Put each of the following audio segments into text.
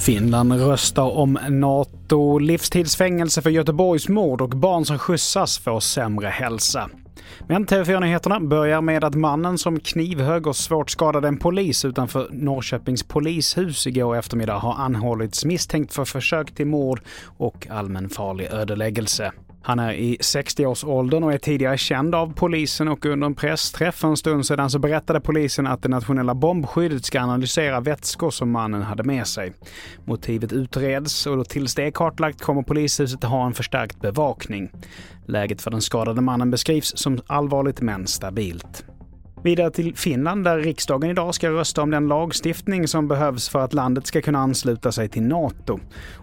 Finland röstar om NATO, livstidsfängelse för Göteborgs mord och barn som skjutsas får sämre hälsa. Men TV4-nyheterna börjar med att mannen som knivhögg och svårt skadade en polis utanför Norrköpings polishus igår eftermiddag har anhållits misstänkt för försök till mord och allmänfarlig ödeläggelse. Han är i 60-årsåldern och är tidigare känd av polisen, och under en pressträff en stund sedan så berättade polisen att det nationella bombskyddet ska analysera vätskor som mannen hade med sig. Motivet utreds, och då tills det är kartlagt kommer polishuset ha en förstärkt bevakning. Läget för den skadade mannen beskrivs som allvarligt men stabilt. Vidare till Finland, där riksdagen idag ska rösta om den lagstiftning som behövs för att landet ska kunna ansluta sig till NATO.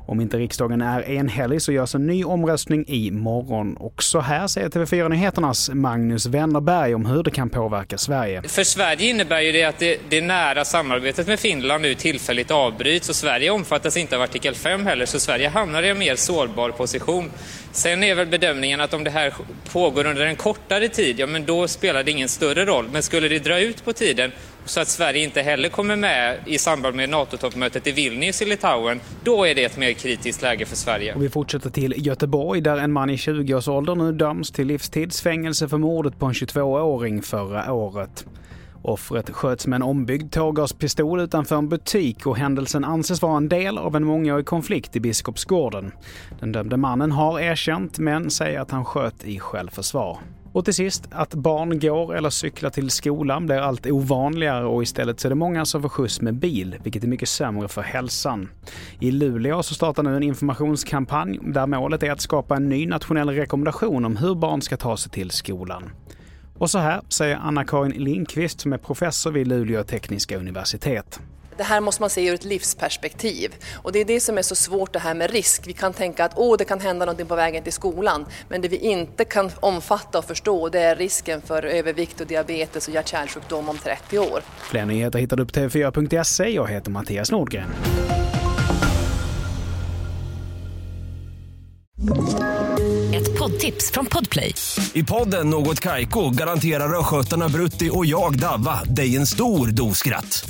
Om inte riksdagen är enhällig så görs en ny omröstning imorgon. Och så här säger TV4-nyheternas Magnus Wennerberg om hur det kan påverka Sverige. För Sverige innebär ju det att det nära samarbetet med Finland nu tillfälligt avbryts, och Sverige omfattas inte av artikel 5 heller, så Sverige hamnar i en mer sårbar position. Sen är väl bedömningen att om det här pågår under en kortare tid, ja men då spelar det ingen större roll. Men skulle det dra ut på tiden så att Sverige inte heller kommer med i samband med NATO-toppmötet i Vilnius i Litauen, då är det ett mer kritiskt läge för Sverige. Och vi fortsätter till Göteborg, där en man i 20-årsåldern nu döms till livstidsfängelse för mordet på en 22-åring förra året. Offret sköts med en ombyggd tårgaspistol utanför en butik, och händelsen anses vara en del av en mångårig konflikt i Biskopsgården. Den dömde mannen har erkänt men säger att han sköt i självförsvar. Och till sist, att barn går eller cyklar till skolan blir allt ovanligare, och istället så är det många som får skjuts med bil, vilket är mycket sämre för hälsan. I Luleå så startar nu en informationskampanj där målet är att skapa en ny nationell rekommendation om hur barn ska ta sig till skolan. Och så här säger Anna-Karin Lindqvist, som är professor vid Luleå tekniska universitet. Det här måste man se ur ett livsperspektiv, och det är det som är så svårt, det här med risk. Vi kan tänka att det kan hända någonting på vägen till skolan, men det vi inte kan omfatta och förstå, det är risken för övervikt och diabetes och hjärt-kärlsjukdom om 30 år. Fler nyheter hittar du på tv4.se. Jag heter Mattias Nordgren. Ett poddtips från Podplay. I podden Något Kaiko garanterar röskötarna Brutti och jag Davva dig en stor doskratt.